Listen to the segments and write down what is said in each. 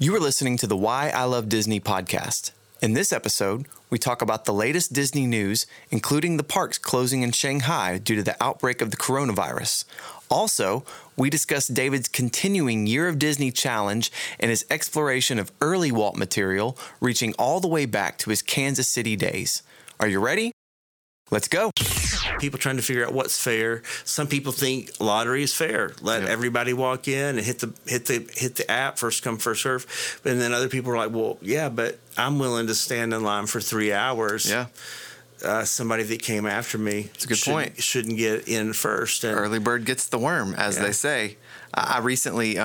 You are listening to the Why I Love Disney podcast. In this episode, we talk about the latest Disney news, including the parks closing in Shanghai due to the outbreak of the coronavirus. Also, we discuss David's continuing Year of Disney challenge and his exploration of early Walt material, reaching all the way back to his Kansas City days. Are you ready? Let's go. People trying to figure out what's fair. Some people think lottery is fair. Let everybody walk in and hit the app, first come, first serve. And then other people are like, well, yeah, but I'm willing to stand in line for 3 hours. Yeah. Somebody that came after me shouldn't get in first. And early bird gets the worm, as they say. I recently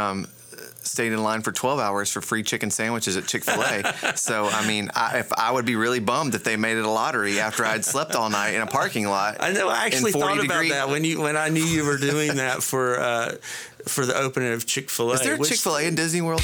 stayed in line for 12 hours for free chicken sandwiches at Chick-fil-A. So, I mean, I would be really bummed if they made it a lottery after I'd slept all night in a parking lot. I know. I actually thought about that when I knew you were doing that for the opening of Chick-fil-A. Is there a Chick-fil-A in Disney World?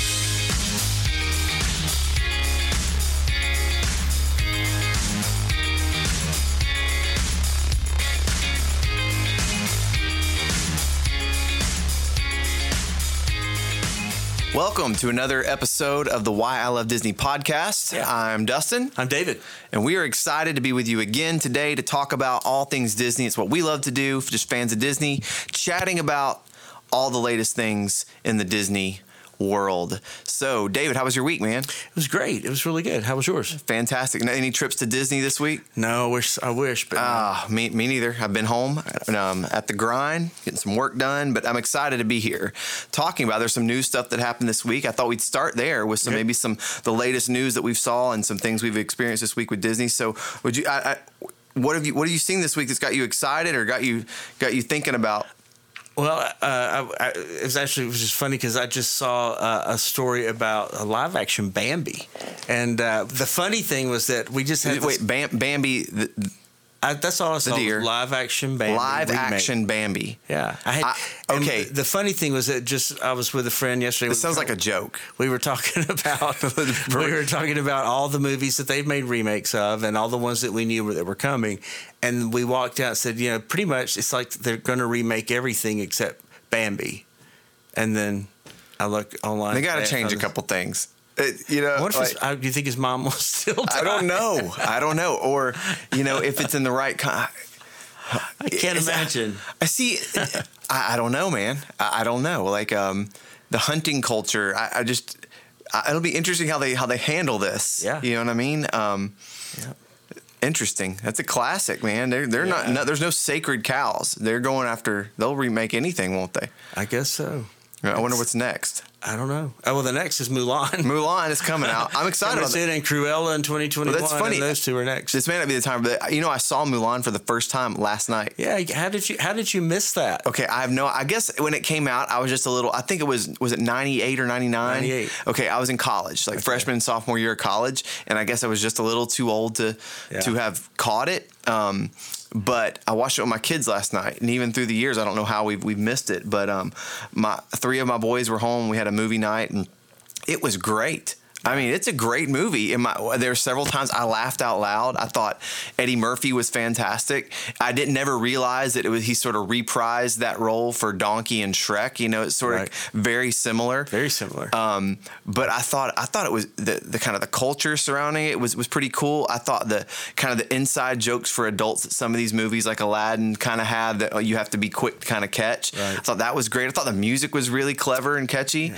Welcome to another episode of the Why I Love Disney podcast. Yeah. I'm Dustin. I'm David. And we are excited to be with you again today to talk about all things Disney. It's what we love to do, for just fans of Disney, chatting about all the latest things in the Disney world. So, David, how was your week, man? It was great. It was really good. How was yours? Fantastic. Any trips to Disney this week? No, I wish. But me neither. I've been home at the grind, getting some work done, but I'm excited to be here talking about. There's some new stuff that happened this week. I thought we'd start there with maybe the latest news that we've saw and some things we've experienced this week with Disney. So, would you? What have you seen this week that's got you excited or got you thinking about? Well, it was just funny because I just saw a story about a live-action Bambi, and the funny thing was that we just had Bambi. That's all I saw. Live-action Bambi. Live-action Bambi. Yeah. Okay. The funny thing was that I was with a friend yesterday. This sounds like a joke. We were talking about all the movies that they've made remakes of and all the ones that we knew that were coming. And we walked out and said, you know, pretty much it's like they're going to remake everything except Bambi. And then I look online. They got to change a couple things. Do you think his mom will still die? I don't know. Or, you know, if it's in the right kind. I can't imagine. I don't know, man. I don't know. Like the hunting culture, it'll be interesting how they handle this. Yeah. You know what I mean? Yeah. Interesting. That's a classic, man. They're not. There's no sacred cows. They're going after. They'll remake anything, won't they? I guess so. I wonder what's next. I don't know. Oh, well, the next is Mulan. Mulan is coming out. I'm excited about it. And Cruella in 2021. Well, that's funny. And those two are next. This may not be the time, but I saw Mulan for the first time last night. Yeah. How did you miss that? Okay. I guess when it came out, I was just a little. I think it was it 98 or 99? 98. Okay. I was in college, freshman, sophomore year of college, and I guess I was just a little too old to have caught it. But I watched it with my kids last night, and even through the years, I don't know how we've missed it. But my three of my boys were home. We had a movie night, and it was great. I mean, it's a great movie. There were several times I laughed out loud. I thought Eddie Murphy was fantastic. I didn't ever realize that he sort of reprised that role for Donkey and Shrek. You know, it's sort of very similar. Very similar. But I thought it was the kind of the culture surrounding it was pretty cool. I thought the kind of the inside jokes for adults that some of these movies like Aladdin kind of have that you have to be quick to kind of catch. Right. I thought that was great. I thought the music was really clever and catchy.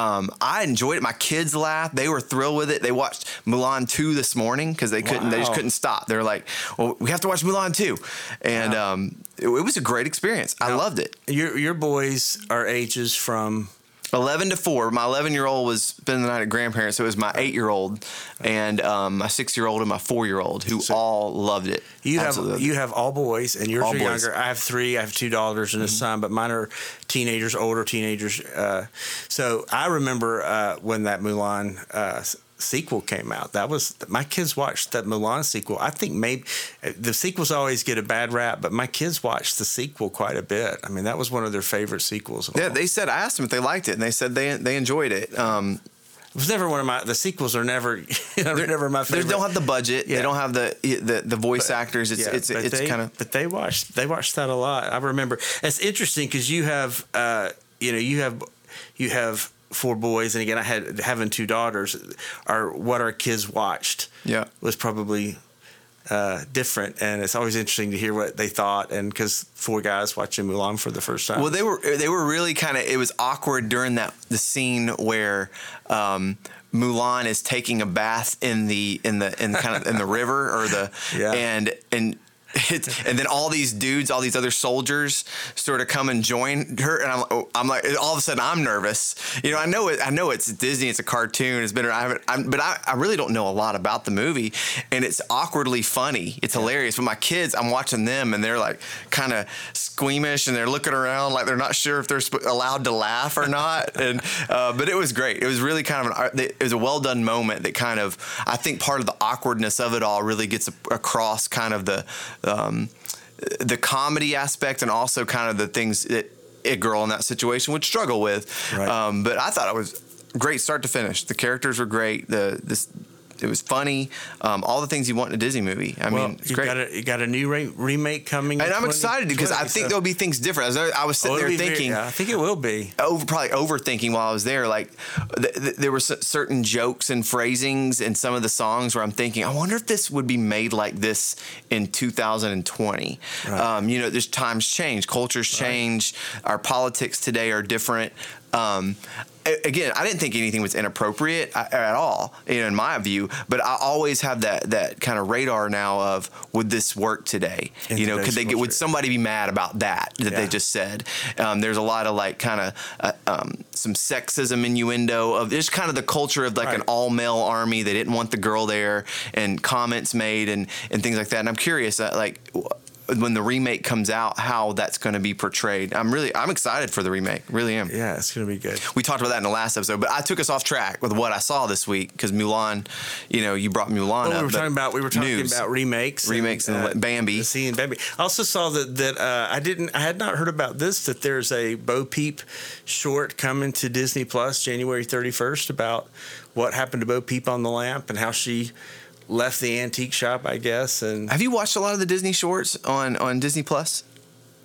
Yeah. I enjoyed it. My kids laughed. They were thrilled with it. They watched Mulan 2 this morning because they just couldn't stop. They were like, well, we have to watch Mulan 2. And it was a great experience. I loved it. Your boys are ages from 11 to 4. My 11-year-old was spending the night at grandparents, so it was my 8-year-old and my 6-year-old and my 4-year-old who all loved it. You have all boys, and yours are younger. I have three. I have two daughters and a son, but mine are teenagers, older teenagers. So I remember when that Mulan sequel came out. That was my kids watched that Mulan sequel. I think maybe the sequels always get a bad rap, but my kids watched the sequel quite a bit. I mean, that was one of their favorite sequels. They said I asked them if they liked it, and they said they enjoyed it. It was never one of my. The sequels are never, never my favorite. They don't have the budget. Yeah. They don't have the voice actors. But they watched that a lot. I remember. It's interesting because you have four boys, and again, I had having two daughters, what our kids watched was probably different, and it's always interesting to hear what they thought, and because four guys watching Mulan for the first time. Well, they were really kind of, it was awkward during the scene where Mulan is taking a bath in the river or the and then all these other soldiers sort of come and join her, and I'm like, all of a sudden I'm nervous. You know, I know it's Disney, it's a cartoon, it's been I really don't know a lot about the movie, and it's awkwardly funny. It's hilarious. But my kids, I'm watching them, and they're like kind of squeamish, and they're looking around like they're not sure if they're allowed to laugh or not. And but it was great. It was really kind of it was a well done moment that kind of, I think part of the awkwardness of it all really gets across kind of the comedy aspect, and also kind of the things that a girl in that situation would struggle with. Right. But I thought it was great start to finish. The characters were great. It was funny. All the things you want in a Disney movie. I mean, it's great. You got a new remake coming, and I'm excited because I think there'll be things different. I was sitting there thinking, I think it will be probably overthinking while I was there. Like there were certain jokes and phrasings in some of the songs where I'm thinking, I wonder if this would be made like this in 2020. Right. You know, there's times change, cultures change, our politics today are different. Again, I didn't think anything was inappropriate at all, you know, in my view. But I always have that kind of radar now of, would this work today? You know, would somebody be mad about that they just said? There's a lot of like kind of some sexism innuendo of just kind of the culture of like an all male army. They didn't want the girl there, and comments made and things like that. And I'm curious, like, when the remake comes out, how that's going to be portrayed. I'm excited for the remake. Really am. Yeah, it's going to be good. We talked about that in the last episode, but I took us off track with what I saw this week because Mulan, you know, you brought Mulan up. We were talking about remakes. Remakes and Bambi. Seeing Bambi. I also saw that I had not heard about this, that there's a Bo Peep short coming to Disney Plus January 31st about what happened to Bo Peep on the lamp and how she left the antique shop, I guess. And have you watched a lot of the Disney shorts on Disney Plus?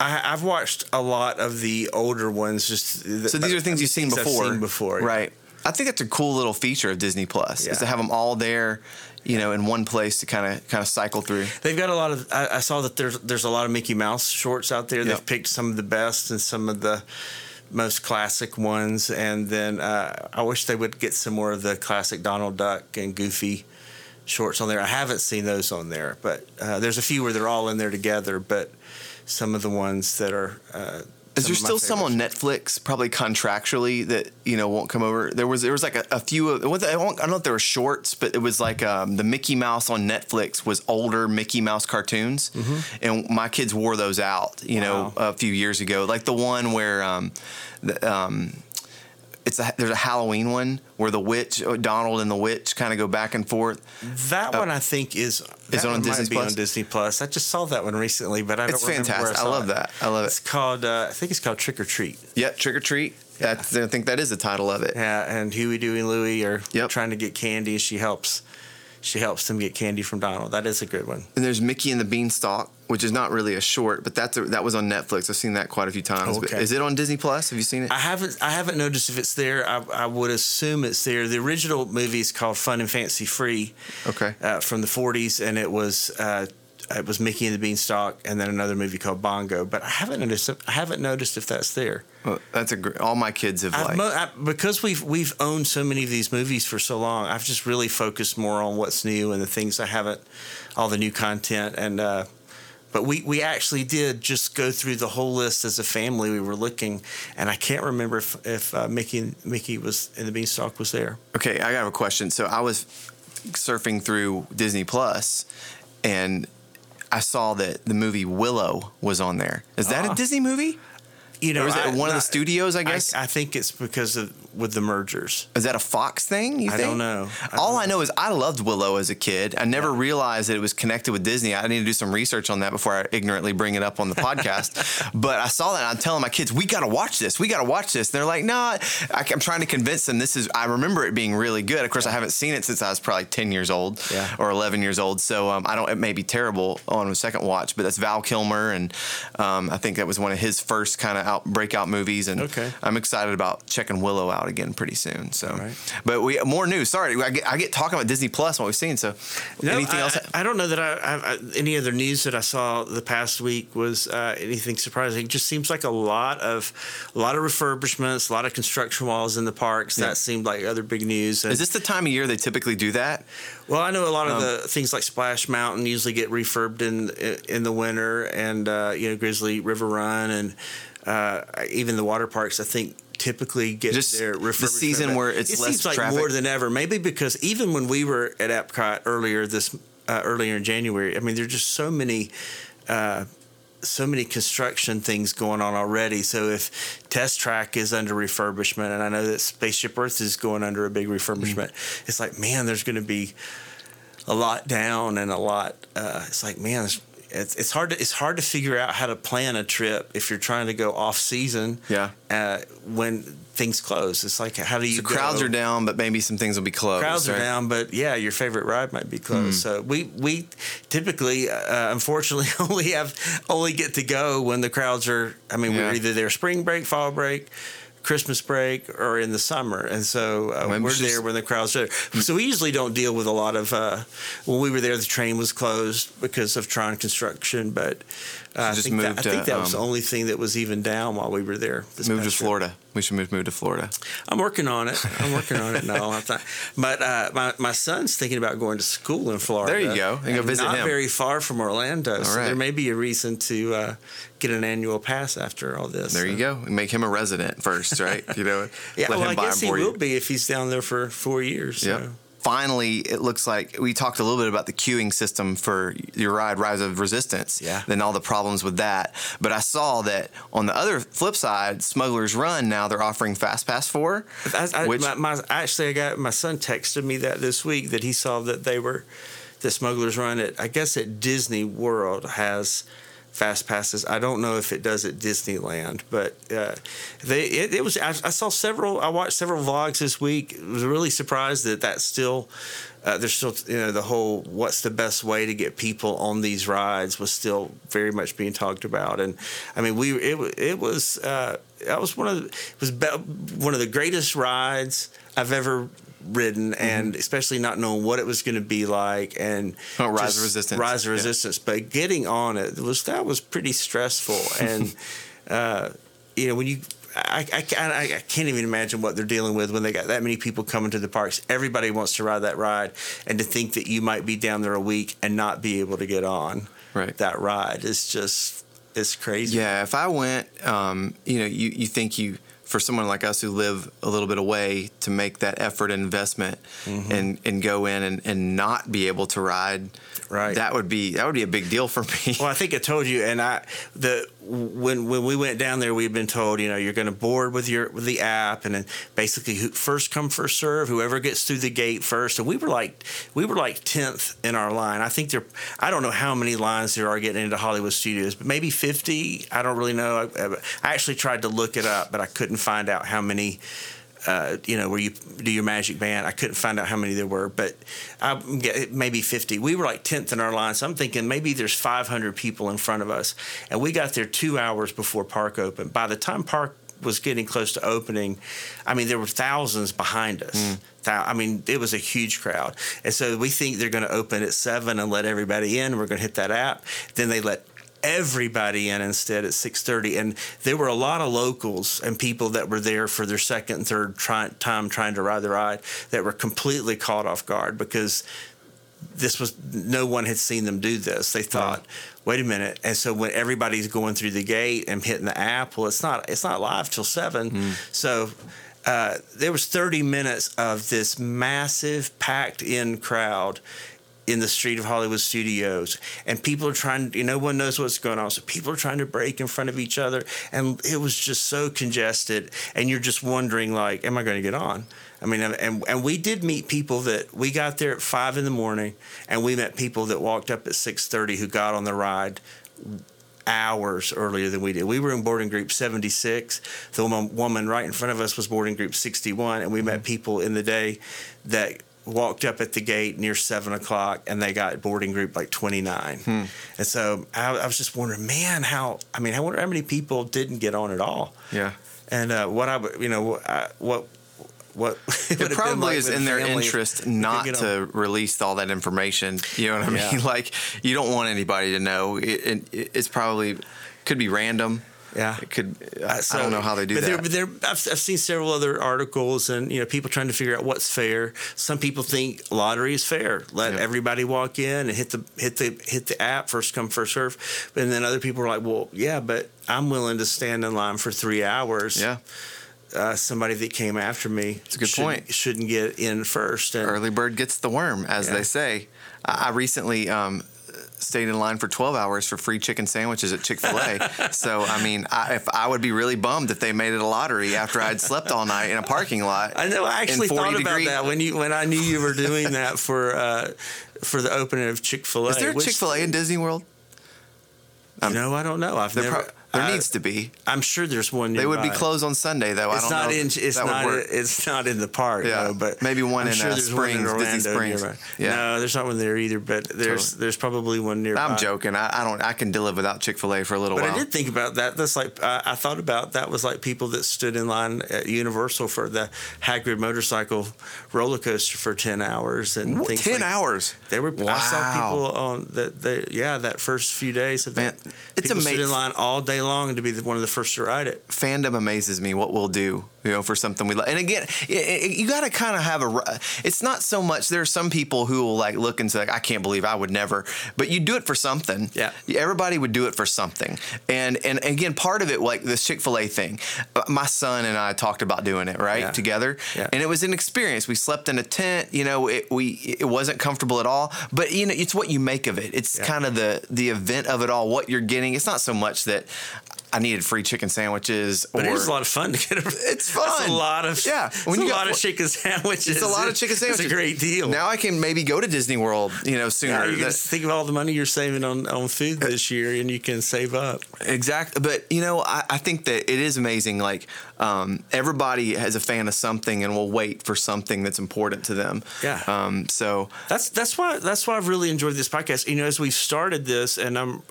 I've watched a lot of the older ones. So these are things you've seen before. I've seen before, right? Yeah. I think that's a cool little feature of Disney Plus is to have them all there, you know, in one place to kind of cycle through. They've got a lot of. I saw that there's a lot of Mickey Mouse shorts out there. Yep. They've picked some of the best and some of the most classic ones, and then I wish they would get some more of the classic Donald Duck and Goofy shorts on there. I haven't seen those on there, but there's a few where they're all in there together. But some of the ones that are is there still some on Netflix, probably contractually, that you know won't come over? There was like a few of I don't know if there were shorts, but it was like the Mickey Mouse on Netflix was older Mickey Mouse cartoons, and my kids wore those out, you know, a few years ago. Like the one where there's a Halloween one where the witch, Donald and the witch, kind of go back and forth. That one I think is on Disney Plus. On Disney Plus. I just saw that one recently, but I don't remember. It's fantastic. I love that. I love it. It's called. I think it's called Trick or Treat. Yep, Trick or Treat. Yeah. I think that is the title of it. Yeah, and Huey, Dewey, and Louie are trying to get candy, and she helps. She helps them get candy from Donald. That is a good one. And there's Mickey and the Beanstalk, which is not really a short, but that was on Netflix. I've seen that quite a few times. Okay. But is it on Disney Plus? Have you seen it? I haven't noticed if it's there. I would assume it's there. The original movie is called Fun and Fancy Free. Okay. From the 40s, and it was Mickey and the Beanstalk, and then another movie called Bongo. But I haven't noticed if that's there. Well, that's all my kids have liked. Because we've owned so many of these movies for so long, I've just really focused more on what's new and the things I haven't, all the new content. And but we actually did just go through the whole list as a family. We were looking, and I can't remember if Mickey was and the Beanstalk was there. Okay, I have a question. So I was surfing through Disney Plus, and I saw that the movie Willow was on there. Is that a Disney movie? You know, or is that one of the studios, I guess? I think it's because with the mergers. Is that a Fox thing, you think? I don't know. I know is I loved Willow as a kid. I never realized that it was connected with Disney. I need to do some research on that before I ignorantly bring it up on the podcast. But I saw that, and I'm telling my kids, we got to watch this. We got to watch this. And they're like, no, I'm trying to convince them I remember it being really good. Of course, I haven't seen it since I was probably 10 years old or 11 years old. So it may be terrible on a second watch, but that's Val Kilmer. And I think that was one of his first kind of breakout movies, and I'm excited about checking Willow out again pretty soon. So, but we more news. Sorry, I get talking about Disney Plus and what we've seen. So, anything else? I don't know that I any other news that I saw the past week was anything surprising. It just seems like a lot of refurbishments, a lot of construction walls in the parks. That seemed like other big news. And is this the time of year they typically do that? Well, I know a lot of the things like Splash Mountain usually get refurbed in the winter, and Grizzly River Run, and even the water parks, I think, typically get their refurbishment. The season where it's less traffic. It seems like more than ever. Maybe because even when we were at Epcot earlier in January, I mean, there are just so many construction things going on already. So if Test Track is under refurbishment, and I know that Spaceship Earth is going under a big refurbishment, it's like, man, there's going to be a lot down and a lot. It's like, man, it's hard to figure out how to plan a trip if you're trying to go off season. Yeah. When things close, it's like, how do you? So crowds are down, but maybe some things will be closed. Crowds are down, but your favorite ride might be closed. So we typically, unfortunately, only get to go when the crowds are. I mean, we're either there spring break, fall break, Christmas break, or in the summer, and so we're there when the crowds are there. So we usually don't deal with a lot of. When we were there, the train was closed because of Tron construction, but I think that was the only thing that was even down while we were there. Move to Florida. We should move to Florida. I'm working on it. No, I'm not. But my son's thinking about going to school in Florida. There you go. And go visit him. Not very far from Orlando. All so there may be a reason to get an annual pass after all this. There you go. Make him a resident first, right? Let him buy him for you. Well, I guess he will be if he's down there for 4 years. Yeah. So. Finally, it looks like we talked a little bit about the queuing system for your ride, Rise of Resistance, and all the problems with that. But I saw that on the other flip side, Smuggler's Run, now they're offering Fast Pass 4. My son texted me that this week, that he saw that that Smuggler's Run at Disney World has Fast Passes. I don't know if it does at Disneyland, but it was. I watched several vlogs this week. I was really surprised that's still. There's still, the whole what's the best way to get people on these rides was still very much being talked about, and I mean, it was one of the greatest rides I've ever ridden, and especially not knowing what it was going to be like, and Rise of Resistance. But getting on it was pretty stressful, and when you. I can't even imagine what they're dealing with when they got that many people coming to the parks. Everybody wants to ride that ride, and to think that you might be down there a week and not be able to get on that ride is just it's crazy. Yeah, if I went, you think you for someone like us who live a little bit away to make that effort and investment and go in and not be able to ride, that would be a big deal for me. Well, I think I told you, and when we went down there, we had been told, you're going to board with the app, and then basically first come first serve, whoever gets through the gate first. And we were like 10th in our line. I think I don't know how many lines there are getting into Hollywood Studios, but maybe 50. I don't really know. I actually tried to look it up, but I couldn't find out how many. Where you do your Magic Band, I couldn't find out how many there were, but maybe 50. We were like 10th in our line, so I'm thinking maybe there's 500 people in front of us, and we got there 2 hours before park opened. By the time park was getting close to opening, I mean, there were thousands behind us. I mean, it was a huge crowd, and so we think they're going to open at 7 and let everybody in. We're going to hit that app. Then they let everybody in instead at 6:30, and there were a lot of locals and people that were there for their second and third time trying to ride the ride that were completely caught off guard because no one had seen them do this. They thought, wait a minute, and so when everybody's going through the gate and hitting the app, well, it's not live till 7, so. There was 30 minutes of this massive packed-in crowd in the street of Hollywood Studios, and people are trying. No one knows what's going on, so people are trying to break in front of each other, and it was just so congested. And you're just wondering, like, am I going to get on? I mean, and we did meet people that we got there at 5 a.m, and we met people that walked up at 6:30 who got on the ride hours earlier than we did. We were in boarding group 76. The woman right in front of us was boarding group 61, and we met people in the day that walked up at the gate near 7 o'clock, and they got boarding group like 29. And so I was just wondering, man, I wonder how many people didn't get on at all. Yeah. And it probably like is in their interest not to release all that information. You know what I mean? Yeah. Like, you don't want anybody to know. It's probably could be random. Yeah, it could. I don't know how they do that. I've seen several other articles, and people trying to figure out what's fair. Some people think lottery is fair. Let everybody walk in and hit the app, first come first serve. And then other people are like, well, yeah, but I'm willing to stand in line for 3 hours. Yeah. Somebody that came after me shouldn't get in first. And early bird gets the worm, as they say. I recently stayed in line for 12 hours for free chicken sandwiches at Chick-fil-A. So, I would be really bummed if they made it a lottery after I'd slept all night in a parking lot. I know. I actually thought about that when I knew you were doing that for the opening of Chick-fil-A. Is there a Chick-fil-A in Disney World? No, I don't know. There needs to be. I'm sure there's one nearby. They would be closed on Sunday, though. I don't know. It's not in the park, though. But maybe one in Springs, Disney Springs. Yeah. No, there's not one there either, but there's probably one nearby. I'm joking. I can live without Chick-fil-A for a little while. But I did think about that. That's like I thought about that was like people that stood in line at Universal for the Hagrid motorcycle roller coaster for 10 hours. And 10 hours? They were. Wow. I saw people on that first few days. Man, it's amazing. Stood in line all day long to be one of the first to ride it. Fandom amazes me what we'll do, for something we love. And again, you got to kind of have it's not so much, there are some people who will like look and say, like, I can't believe I would never, but you do it for something. Yeah. Everybody would do it for something. And again, part of it, like this Chick-fil-A thing, my son and I talked about doing it together. Yeah. And it was an experience. We slept in a tent, it wasn't comfortable at all, but it's what you make of it. It's kind of the event of it all, what you're getting. It's not so much that I needed free chicken sandwiches. But it was a lot of fun to get. It's fun. It's a lot of of chicken sandwiches. It's a lot of chicken sandwiches. It's a great deal. Now I can maybe go to Disney World, sooner. Now you can think of all the money you're saving on food this year, and you can save up. Exactly. But I think that it is amazing. Like everybody has a fan of something, and will wait for something that's important to them. Yeah. So that's why I've really enjoyed this podcast. As we've started this, and I'm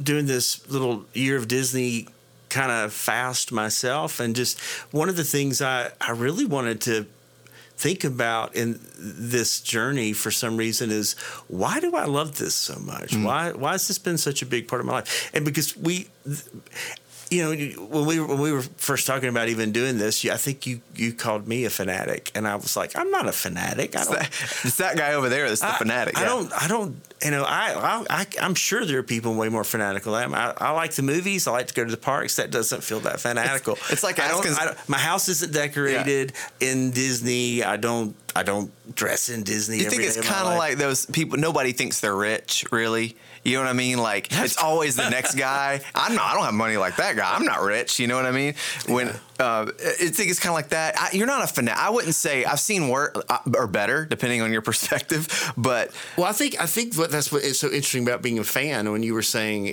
doing this little year of Disney kind of fast myself, and just one of the things I really wanted to think about in this journey for some reason is, why do I love this so much? Why has this been such a big part of my life? And because when we were first talking about even doing this, I think you called me a fanatic, and I was like, I'm not a fanatic. It's that guy over there that's the fanatic. I'm sure there are people way more fanatical than I am. I like the movies. I like to go to the parks. That doesn't feel that fanatical. It's like my house isn't decorated in Disney. I don't dress in Disney. You think it's kind of like those people? Nobody thinks they're rich, really. You know what I mean? Like, it's always the next guy. I don't have money like that guy. I'm not rich. You know what I mean? When I think it's kind of like that. You're not a fanatic. I wouldn't say. I've seen worse or better, depending on your perspective. But well, I think that's what is so interesting about being a fan. When you were saying,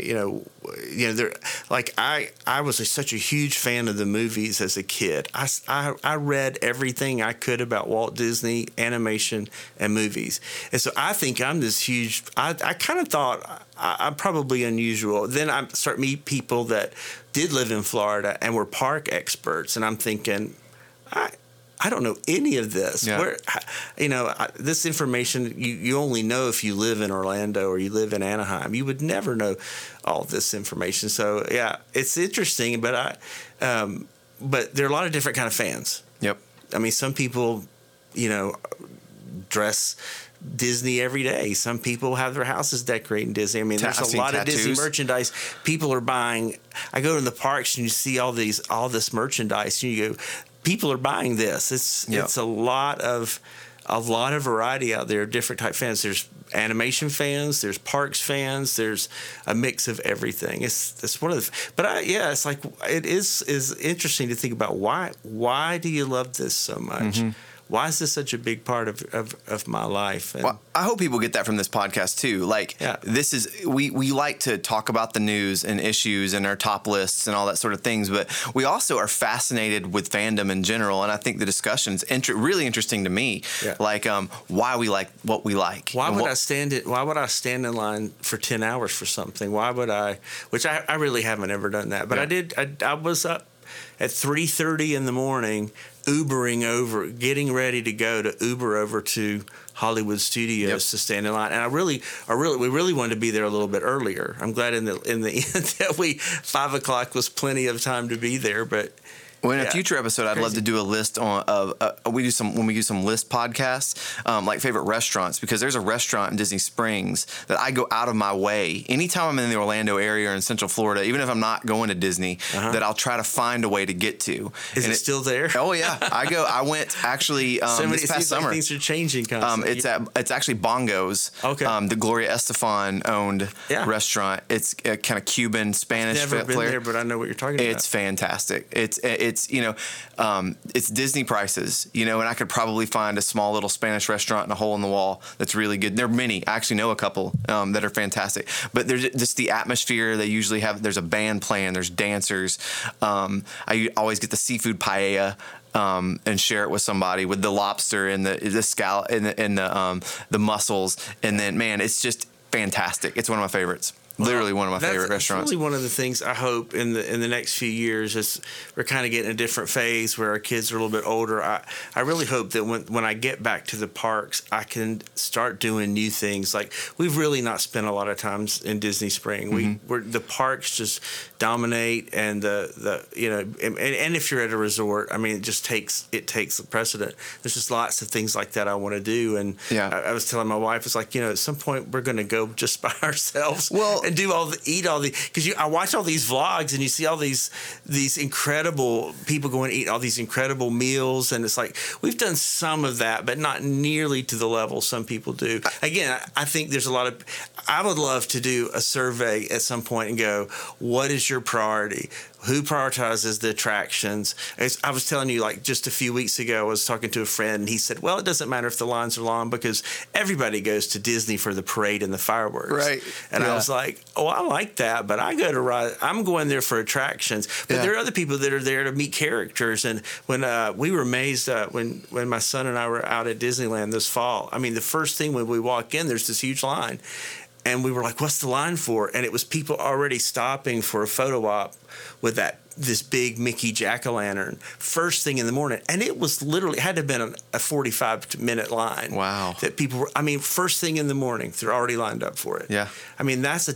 I was such a huge fan of the movies as a kid. I read everything I could about Walt Disney, animation, and movies. And so I think I'm this huge. I kind of thought I'm probably unusual. Then I start to meet people that did live in Florida and were park experts, and I'm thinking, I don't know any of this. Yeah. This information you only know if you live in Orlando or you live in Anaheim. You would never know all this information. So yeah, it's interesting, but but there are a lot of different kind of fans. Yep. I mean, some people, dress Disney every day. Some people have their houses decorated in Disney. I mean, there's a lot of Disney merchandise people are buying. I go to the parks and you see all this merchandise, and you go, people are buying this. It's a lot of variety out there, different type fans. There's animation fans, there's parks fans, there's a mix of everything. It's one of the, but it's like, it is interesting to think about why do you love this so much? Mm-hmm. why is this such a big part of my life? And, well, I hope people get that from this podcast too. Like, yeah. This is, we like to talk about the news and issues and our top lists and all that sort of things, but we also are fascinated with fandom in general. And I think the discussion's really interesting to me, yeah. Like why we like what we like. Why would I stand in line for 10 hours for something? Why would I? Which I really haven't ever done that, but yeah. I did. I was up at 3:30 in the morning. Ubering over, getting ready to go to Uber over to Hollywood Studios, yep. to stand in line, and we really wanted to be there a little bit earlier. I'm glad in the end that 5 o'clock was plenty of time to be there, but. Well, in a future episode, I'd love to do a list when we do some list podcasts, like favorite restaurants, because there's a restaurant in Disney Springs that I go out of my way anytime I'm in the Orlando area or in Central Florida, even if I'm not going to Disney, that I'll try to find a way to get to. Is it still there? Oh yeah, I went actually this past summer. Like things are changing constantly. It's actually Bongo's, okay. The Gloria Estefan owned restaurant. It's a kind of Cuban Spanish. I've never been there, but I know what you're talking about. It's fantastic. It's it's Disney prices, and I could probably find a small little Spanish restaurant in a hole in the wall that's really good. There are many. I actually know a couple that are fantastic. But there's just the atmosphere they usually have. There's a band playing. There's dancers. I always get the seafood paella. And share it with somebody with the lobster and the scallop and the mussels. And then, man, it's just fantastic. It's one of my favorites. Literally one of my favorite restaurants. That's really one of the things I hope in the next few years is we're kind of getting a different phase where our kids are a little bit older. I really hope that when I get back to the parks, I can start doing new things. Like, we've really not spent a lot of time in Disney Springs. The parks just dominate, and and if you're at a resort, I mean, it takes the precedent. There's just lots of things like that I want to do, and I was telling my wife, it's like, at some point we're going to go just by ourselves. Well. And I watch all these vlogs and you see all these incredible people going to eat all these incredible meals, and it's like we've done some of that, but not nearly to the level some people do. Again, I think there's I would love to do a survey at some point and go, what is your priority? Who prioritizes the attractions? I was telling you, like, just a few weeks ago, I was talking to a friend, and he said, well, it doesn't matter if the lines are long because everybody goes to Disney for the parade and the fireworks. Right. And I was like, oh, I like that, but I'm going there for attractions. But there are other people that are there to meet characters. And when we were amazed when my son and I were out at Disneyland this fall, I mean, the first thing when we walk in, there's this huge line. And we were like, what's the line for? And it was people already stopping for a photo op with this big Mickey jack-o'-lantern first thing in the morning. And it was literally, it had to have been a 45-minute line. Wow. That people were, first thing in the morning, they're already lined up for it. Yeah. I mean, that's a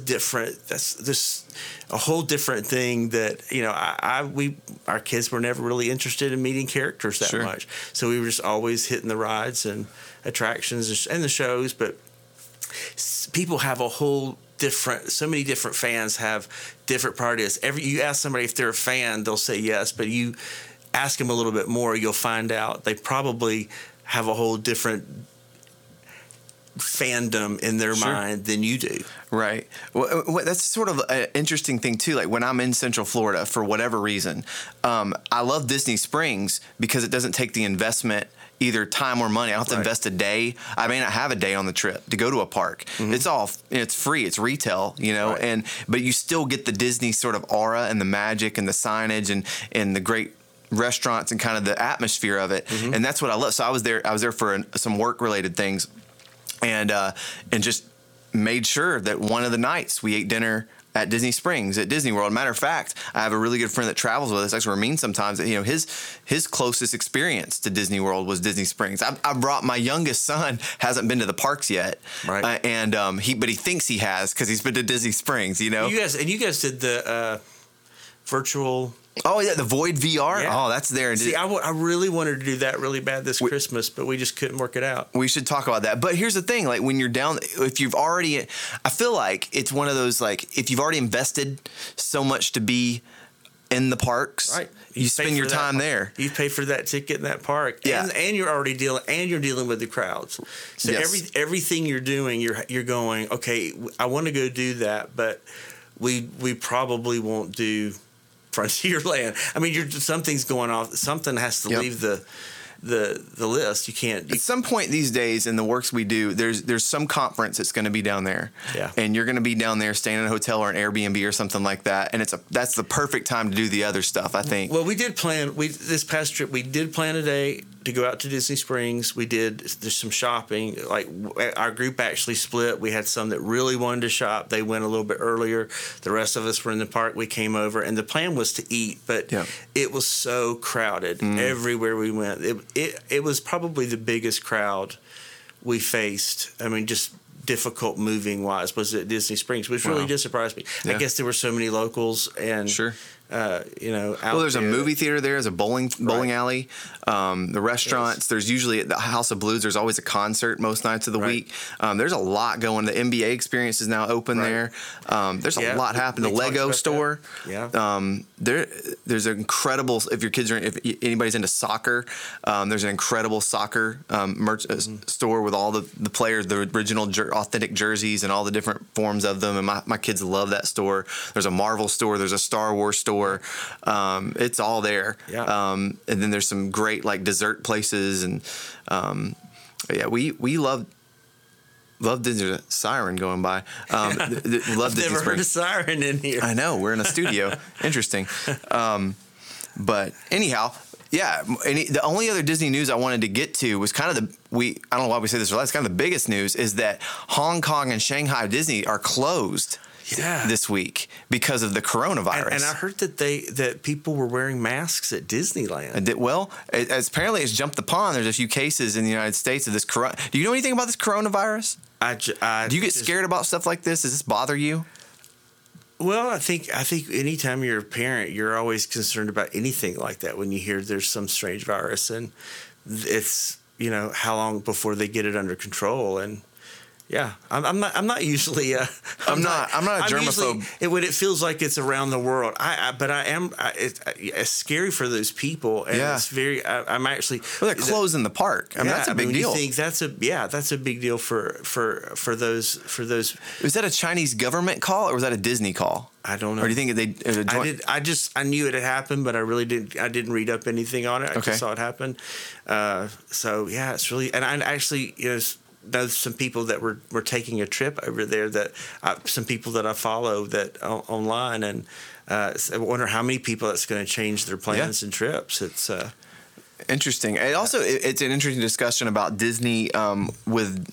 whole different thing that, our kids were never really interested in meeting characters that much. So we were just always hitting the rides and attractions and the shows, but people have a whole different, so many different fans have different priorities. You ask somebody if they're a fan, they'll say yes, but you ask them a little bit more, you'll find out they probably have a whole different fandom in their mind than you do. Right. Well, that's sort of an interesting thing too. Like, when I'm in Central Florida for whatever reason, I love Disney Springs because it doesn't take the investment, either time or money. I don't have to invest a day. I may not have a day on the trip to go to a park. Mm-hmm. It's free. It's retail, but you still get the Disney sort of aura and the magic and the signage and the great restaurants and kind of the atmosphere of it. Mm-hmm. And that's what I love. So I was there for some work related things and just made sure that one of the nights we ate dinner at Disney Springs, at Disney World. Matter of fact, I have a really good friend that travels with us. Actually, Ramin sometimes, his closest experience to Disney World was Disney Springs. I brought my youngest son, hasn't been to the parks yet, right? But he thinks he has because he's been to Disney Springs. You guys did the virtual. Oh, yeah, the Void VR? Yeah. Oh, that's there. See, I really wanted to do that really bad this Christmas, but we just couldn't work it out. We should talk about that. But here's the thing. Like, when you're down, if you've already – I feel like it's one of those, like, if you've already invested so much to be in the parks, right. You spend your time there. You pay for that ticket in that park. Yeah. And you're already dealing with the crowds. So everything you're doing, you're going, okay, I want to go do that, but we probably won't do – Frontierland. Something's going off. Something has to leave the the list. You can't. At some point these days in the works we do, there's some conference that's going to be down there. Yeah. And you're going to be down there staying in a hotel or an Airbnb or something like that. And that's the perfect time to do the other stuff, I think. Well, we did plan. This past trip, we did plan a day to go out to Disney Springs. We did. There's some shopping. Like our group actually split. We had some that really wanted to shop. They went a little bit earlier. The rest of us were in the park. We came over, and the plan was to eat, but it was so crowded everywhere we went. It was probably the biggest crowd we faced. I mean, just difficult moving wise was at Disney Springs, which really did surprise me. Yeah. I guess there were so many locals and out there's a movie theater there. There's a bowling alley. The restaurants. Yes. There's usually at the House of Blues. There's always a concert most nights of the week. There's a lot going. The NBA experience is now open there. There's a lot happening. The Lego store. That. Yeah. There's an incredible. If your kids are, if anybody's into soccer, there's an incredible soccer merch store with all the players, the original authentic jerseys and all the different forms of them. And my kids love that store. There's a Marvel store. There's a Star Wars store. It's all there. And then there's some great like dessert places and we love Disney. There's a siren going by. Love Disney. Never heard a siren in here. I know, we're in a studio. Interesting. But anyhow. Yeah, the only other Disney news I wanted to get to was kind of I don't know why we say this, it's kind of the biggest news is that Hong Kong and Shanghai Disney are closed this week because of the coronavirus. And I heard that that people were wearing masks at Disneyland. Well, apparently it's jumped the pond. There's a few cases in the United States of this coronavirus. Do you know anything about this coronavirus? Do you get scared about stuff like this? Does this bother you? Well, I think anytime you're a parent, you're always concerned about anything like that when you hear there's some strange virus, and it's how long before they get it under control. And I'm not usually I'm not a germaphobe. When it feels like it's around the world, it's scary for those people, and it's very. I'm actually. Well, they're closing the park. I mean, that's a big deal. You think that's a big deal for those. Was that a Chinese government call or was that a Disney call? I don't know. Or do you think they? I knew it had happened, but I really didn't. I didn't read up anything on it. I just saw it happen. It's really, and I actually know some people that were taking a trip over there some people that I follow that online, and I wonder how many people that's going to change their plans and trips. It's interesting. It also it's an interesting discussion about Disney with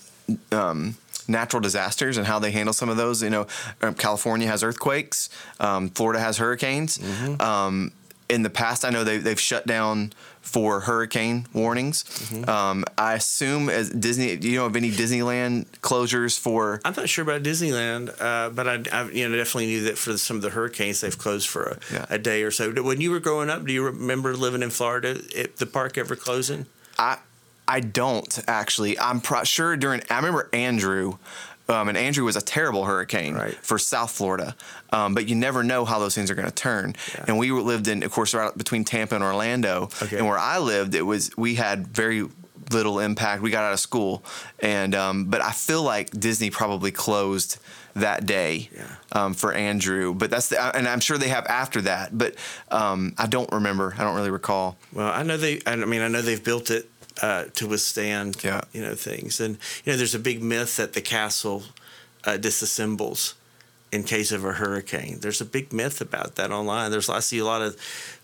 natural disasters and how they handle some of those. California has earthquakes, Florida has hurricanes. Mm-hmm. In the past, I know they've shut down for hurricane warnings. Mm-hmm. I assume as Disney, do you know of any Disneyland closures for? I'm not sure about Disneyland, but I definitely knew that for some of the hurricanes they've closed for a day or so. When you were growing up, do you remember living in Florida, the park ever closing? I don't actually. I'm sure I remember Andrew. And Andrew was a terrible hurricane for South Florida. But you never know how those things are going to turn. Yeah. And we lived of course, right between Tampa and Orlando. Okay. And where I lived, we had very little impact. We got out of school. And but I feel like Disney probably closed that day for Andrew. But and I'm sure they have after that. But I don't remember. I don't really recall. Well, I know they've built it to withstand, things. And, there's a big myth that the castle disassembles in case of a hurricane. There's a big myth about that online. I see a lot of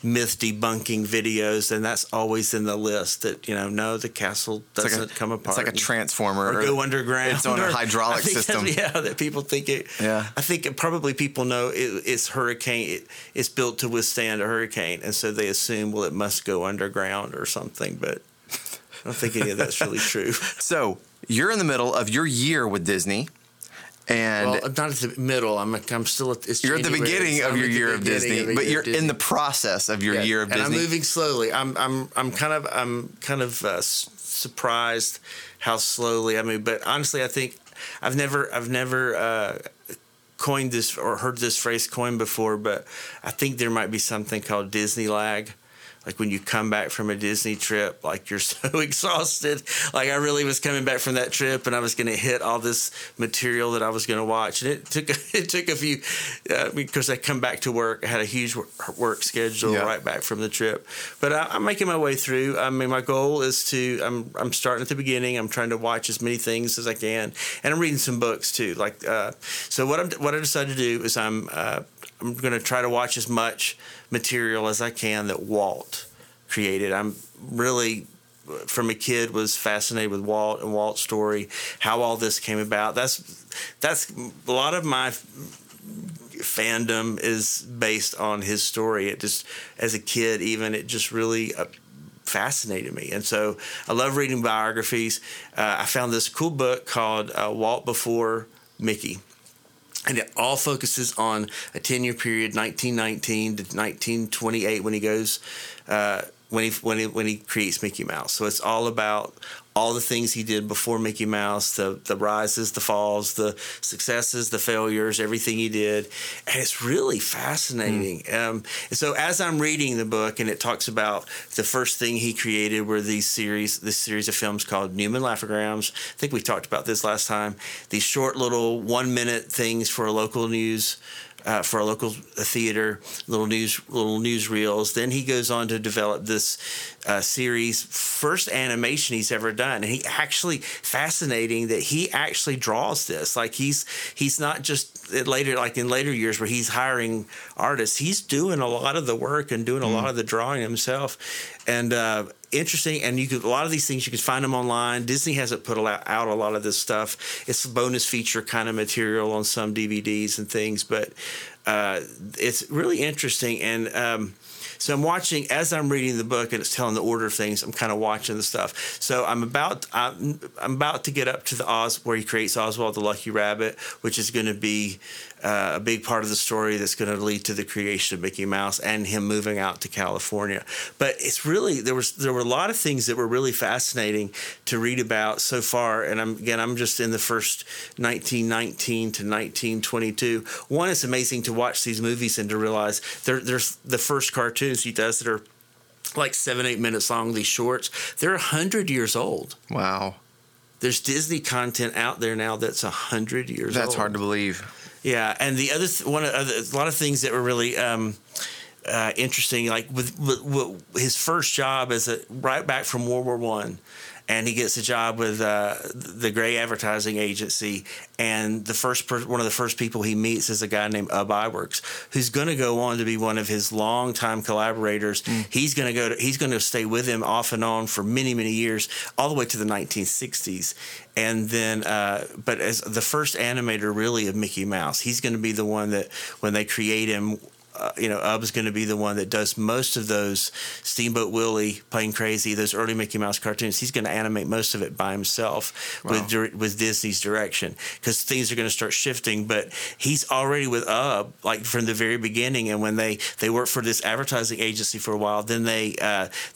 myth debunking videos, and that's always in the list that, no, the castle doesn't come apart. It's like a transformer. Or go underground. It's on a hydraulic system. That people think it. Yeah. I think probably people know it's hurricane. It's built to withstand a hurricane. And so they assume, well, it must go underground or something, but I don't think any of that's really true. So you're in the middle of your year with Disney, and I'm not at the middle. I'm still at. It's January. You're at the beginning of your year of Disney, but you're in the process of your year of Disney. And I'm moving slowly. I'm kind of surprised how slowly I move. But honestly, I think I've never coined this or heard this phrase coined before. But I think there might be something called Disney lag. Like when you come back from a Disney trip, like you're so exhausted. Like I really was coming back from that trip and I was going to hit all this material that I was going to watch. And it took a few, because I come back to work. I had a huge work schedule right back from the trip. But I'm making my way through. I mean, my goal is to, I'm starting at the beginning. I'm trying to watch as many things as I can. And I'm reading some books too. Like, so what I decided to do is I'm going to try to watch as much material as I can that Walt created. I'm really, from a kid, was fascinated with Walt and Walt's story, how all this came about. That's a lot of my fandom is based on his story. It just, as a kid even, it just really fascinated me. And so I love reading biographies. I found this cool book called Walt Before Mickey. And it all focuses on a 10-year period, 1919 to 1928, when he goes, when he creates Mickey Mouse. So it's all about all the things he did before Mickey Mouse, the rises, the falls, the successes, the failures, everything he did, and it's really fascinating. And so as I'm reading the book, and it talks about the first thing he created were this series of films called Newman Laugh-O-Grams. I think we talked about this last time. These short little 1-minute things for a local news. For a local theater, little newsreels. Then he goes on to develop this series, first animation he's ever done. And he actually, fascinating that he actually draws this. Like he's not just in later years where he's hiring artists. He's doing a lot of the work and doing a lot of the drawing himself. And interesting, and you could, a lot of these things you can find them online. Disney hasn't put out a lot of this stuff. It's a bonus feature kind of material on some DVDs and things, but it's really interesting. And so I'm watching as I'm reading the book, and it's telling the order of things. I'm kind of watching the stuff. So I'm about to get up to where he creates Oswald the Lucky Rabbit, which is going to be a big part of the story that's going to lead to the creation of Mickey Mouse and him moving out to California. But it's really there were a lot of things that were really fascinating to read about so far. And I'm just in the first 1919 to 1922. One, it's amazing to watch these movies and to realize there's the first cartoons he does that are like 7-8 minutes long. These shorts, they're 100 years old. Wow. There's Disney content out there now that's 100 years old. That's hard to believe. Yeah, and the other a lot of things that were really interesting, like with his first job is right back from World War One, and he gets a job with the Gray Advertising Agency, and the first one of the first people he meets is a guy named Ub Iwerks, who's going to go on to be one of his longtime collaborators. He's going to stay with him off and on for many, many years, all the way to the 1960s. And then, but as the first animator really of Mickey Mouse, he's going to be the one that when they create him, Ub's going to be the one that does most of those Steamboat Willie, Plain Crazy, those early Mickey Mouse cartoons. He's going to animate most of it by himself with Disney's direction, because things are going to start shifting. But he's already with Ub, like from the very beginning. And when they worked for this advertising agency for a while, then they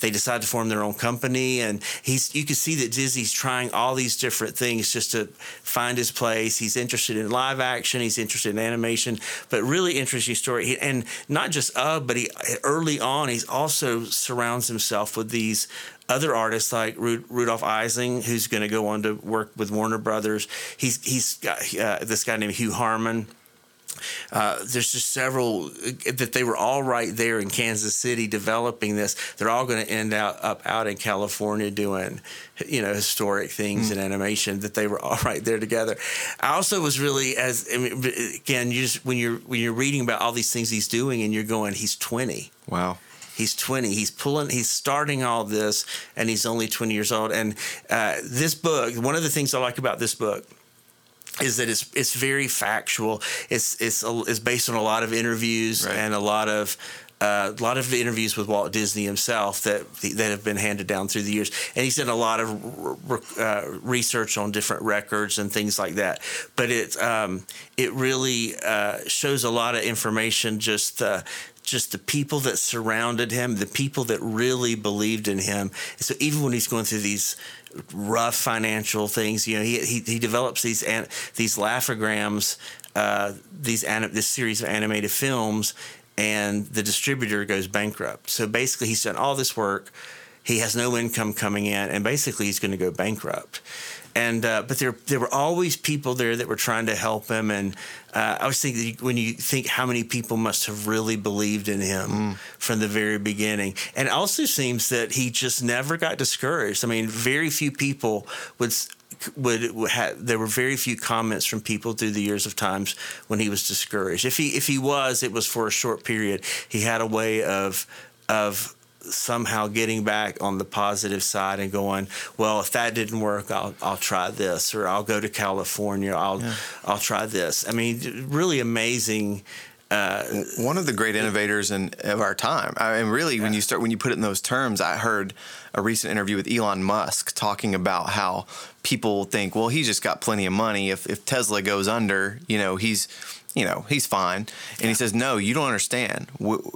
decide to form their own company. And you can see that Disney's trying all these different things just to find his place. He's interested in live action. He's interested in animation. But really interesting story. And not just but he early on, he's also surrounds himself with these other artists like Rudolf Ising, who's going to go on to work with Warner Brothers. He's got this guy named Hugh Harman. There's just several that they were all right there in Kansas City developing this. They're all going to end up out in California doing, historic things and animation that they were all right there together. I also was really when you're reading about all these things he's doing and you're going, he's 20. Wow. He's 20. He's starting all this, and he's only 20 years old. And this book, one of the things I like about this book is that it's very factual. It's based on a lot of interviews and a lot of interviews with Walt Disney himself that have been handed down through the years. And he's done a lot of research on different records and things like that. But it really shows a lot of information, just the people that surrounded him, the people that really believed in him. So even when he's going through these rough financial things, he develops these Laugh-O-Grams, this series of animated films. and the distributor goes bankrupt. So basically he's done all this work. He has no income coming in, and basically he's going to go bankrupt. And but there were always people there that were trying to help him. And I was thinking, when you think how many people must have really believed in him from the very beginning. And it also seems that he just never got discouraged. I mean, very few people would have, there were very few comments from people through the years of times when he was discouraged. If he was, it was for a short period. He had a way of somehow getting back on the positive side and going, well, if that didn't work, I'll try this, or I'll go to California, I'll try this. I mean, really amazing. One of the great innovators of our time. I mean, really, when you put it in those terms, I heard a recent interview with Elon Musk talking about how people think, well, he's just got plenty of money. If Tesla goes under, he's fine. And he says, no, you don't understand.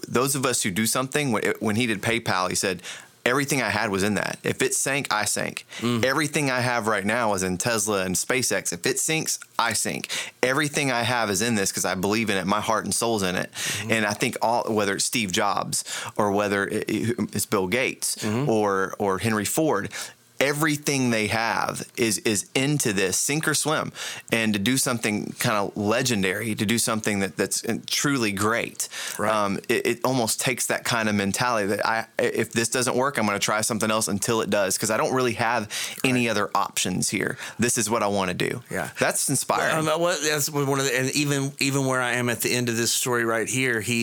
Those of us who do something, when he did PayPal, he said, everything I had was in that. If it sank, I sank. Everything I have right now is in Tesla and SpaceX. If it sinks, I sink. Everything I have is in this because I believe in it. My heart and soul's in it. And I think whether it's Steve Jobs or whether it's Bill Gates or Henry Ford, everything they have is into this, sink or swim. And to do something kind of legendary, to do something that's truly great, right. It almost takes that kind of mentality that if this doesn't work, I'm going to try something else until it does, because I don't really have any other options here. This is what I want to do. Yeah, that's inspiring. That's one of the, and even where I am at the end of this story right here, he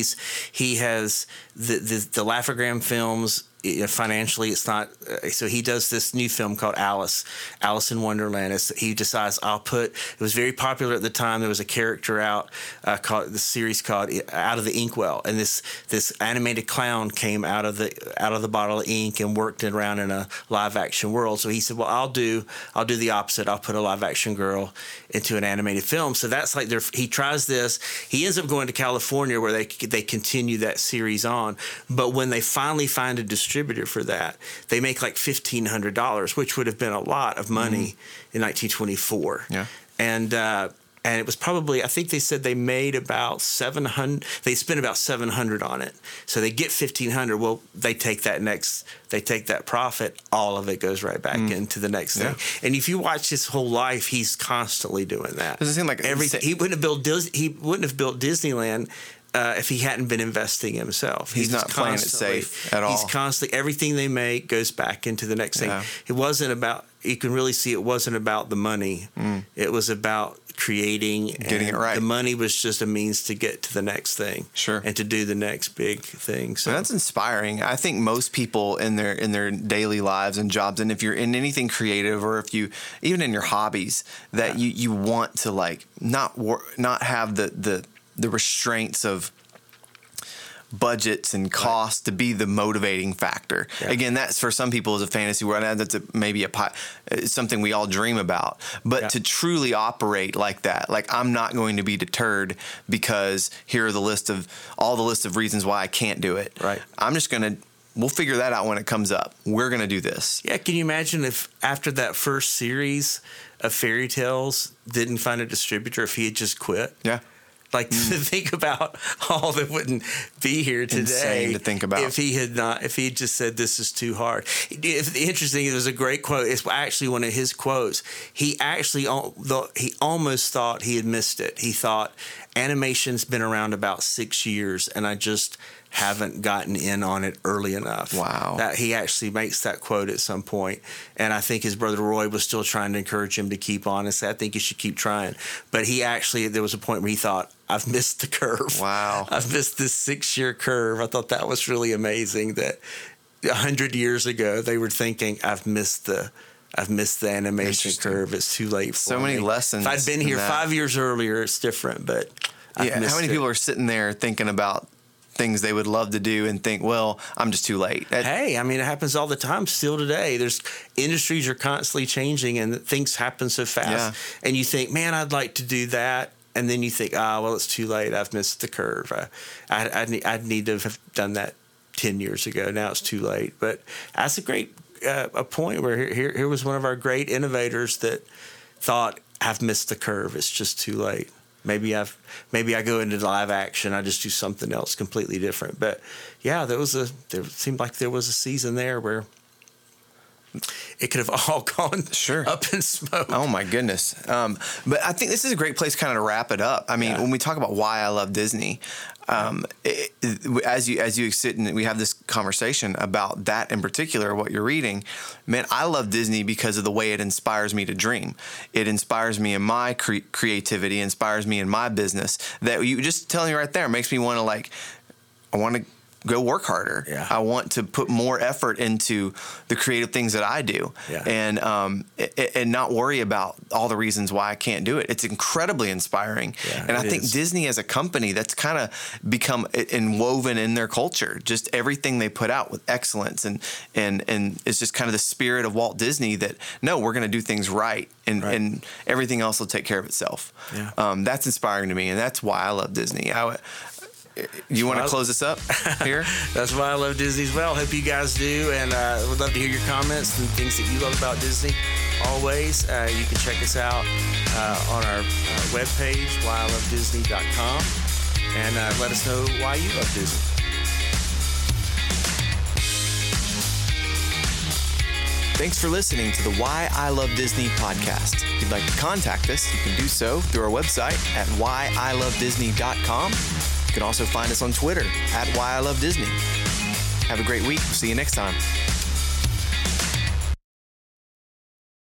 has the Laugh-O-Gram films. Financially, it's not. So he does this new film called Alice in Wonderland. He decides it was very popular at the time. There was a character out the series called Out of the Inkwell, and this animated clown came out of the bottle of ink and worked it around in a live action world. So he said, "Well, I'll do the opposite. I'll put a live action girl into an animated film." So that's like he tries this. He ends up going to California where they continue that series on. But when they finally find a distributor for that, they make like $1,500, which would have been a lot of money in 1924. Yeah, and it was probably, I think they said they made about 700. They spent about 700 on it, so they get 1,500. Well, they take that profit. All of it goes right back into the next thing. And if you watch his whole life, he's constantly doing that. Doesn't seem like everything. He wouldn't have built Disneyland if he hadn't been investing himself. He's not playing it safe at all. He's constantly, everything they make goes back into the next thing. It wasn't about, you can really see it wasn't about the money. It was about creating. Getting it right. The money was just a means to get to the next thing. Sure. And to do the next big thing. So that's inspiring. I think most people in their daily lives and jobs, and if you're in anything creative, or if you, even in your hobbies, that you want to like not have the restraints of budgets and costs to be the motivating factor. Yeah. Again, that's for some people is a fantasy world. That's something we all dream about. But to truly operate like that, like I'm not going to be deterred because here are the list of reasons why I can't do it. Right. I'm just going to. We'll figure that out when it comes up. We're going to do this. Yeah. Can you imagine if after that first series of fairy tales didn't find a distributor, if he had just quit? Yeah. Like to think about all that wouldn't be here today. Insane to think about. If he had just said, this is too hard. Interesting, there's a great quote. It's actually one of his quotes. He almost thought he had missed it. He thought, animation's been around about 6 years, and I just haven't gotten in on it early enough. Wow. That he actually makes that quote at some point. And I think his brother Roy was still trying to encourage him to keep on and say, I think you should keep trying. But he actually, there was a point where he thought, I've missed the curve. Wow. I've missed this 6-year curve. I thought that was really amazing that 100 years ago they were thinking, I've missed the animation curve. It's too late for so many lessons. If I'd been here 5 years earlier, it's different. But how many people are sitting there thinking about things they would love to do and think, well, I'm just too late? Hey, I mean, it happens all the time still today. There's industries are constantly changing and things happen so fast. Yeah. And you think, man, I'd like to do that. And then you think, well, it's too late. I've missed the curve. I'd need to have done that 10 years ago. Now it's too late. But that's a great a point where here was one of our great innovators that thought, I've missed the curve. It's just too late. Maybe I go into live action. I just do something else completely different. But yeah, there seemed like there was a season there where it could have all gone up in smoke. Oh my goodness. But I think this is a great place kind of to wrap it up. I mean, when we talk about why I love Disney, as you sit and we have this conversation about that in particular, what you're reading, man, I love Disney because of the way it inspires me to dream. It inspires me in my creativity, inspires me in my business. That you just telling me right there makes me want to I want to go work harder. Yeah. I want to put more effort into the creative things that I do and not worry about all the reasons why I can't do it. It's incredibly inspiring. Yeah, and I think Disney as a company, that's kind of become woven in their culture, just everything they put out with excellence. And it's just kind of the spirit of Walt Disney that, no, we're going to do things right. And everything else will take care of itself. Yeah. That's inspiring to me. And that's why I love Disney. You want to close this up here? That's why I love Disney as well. Hope you guys do. And I would love to hear your comments and things that you love about Disney. Always, you can check us out on our webpage, whyilovedisney.com. And let us know why you love Disney. Thanks for listening to the Why I Love Disney podcast. If you'd like to contact us, you can do so through our website at whyilovedisney.com. You can also find us on Twitter at Why I Love Disney. Have a great week. We'll see you next time.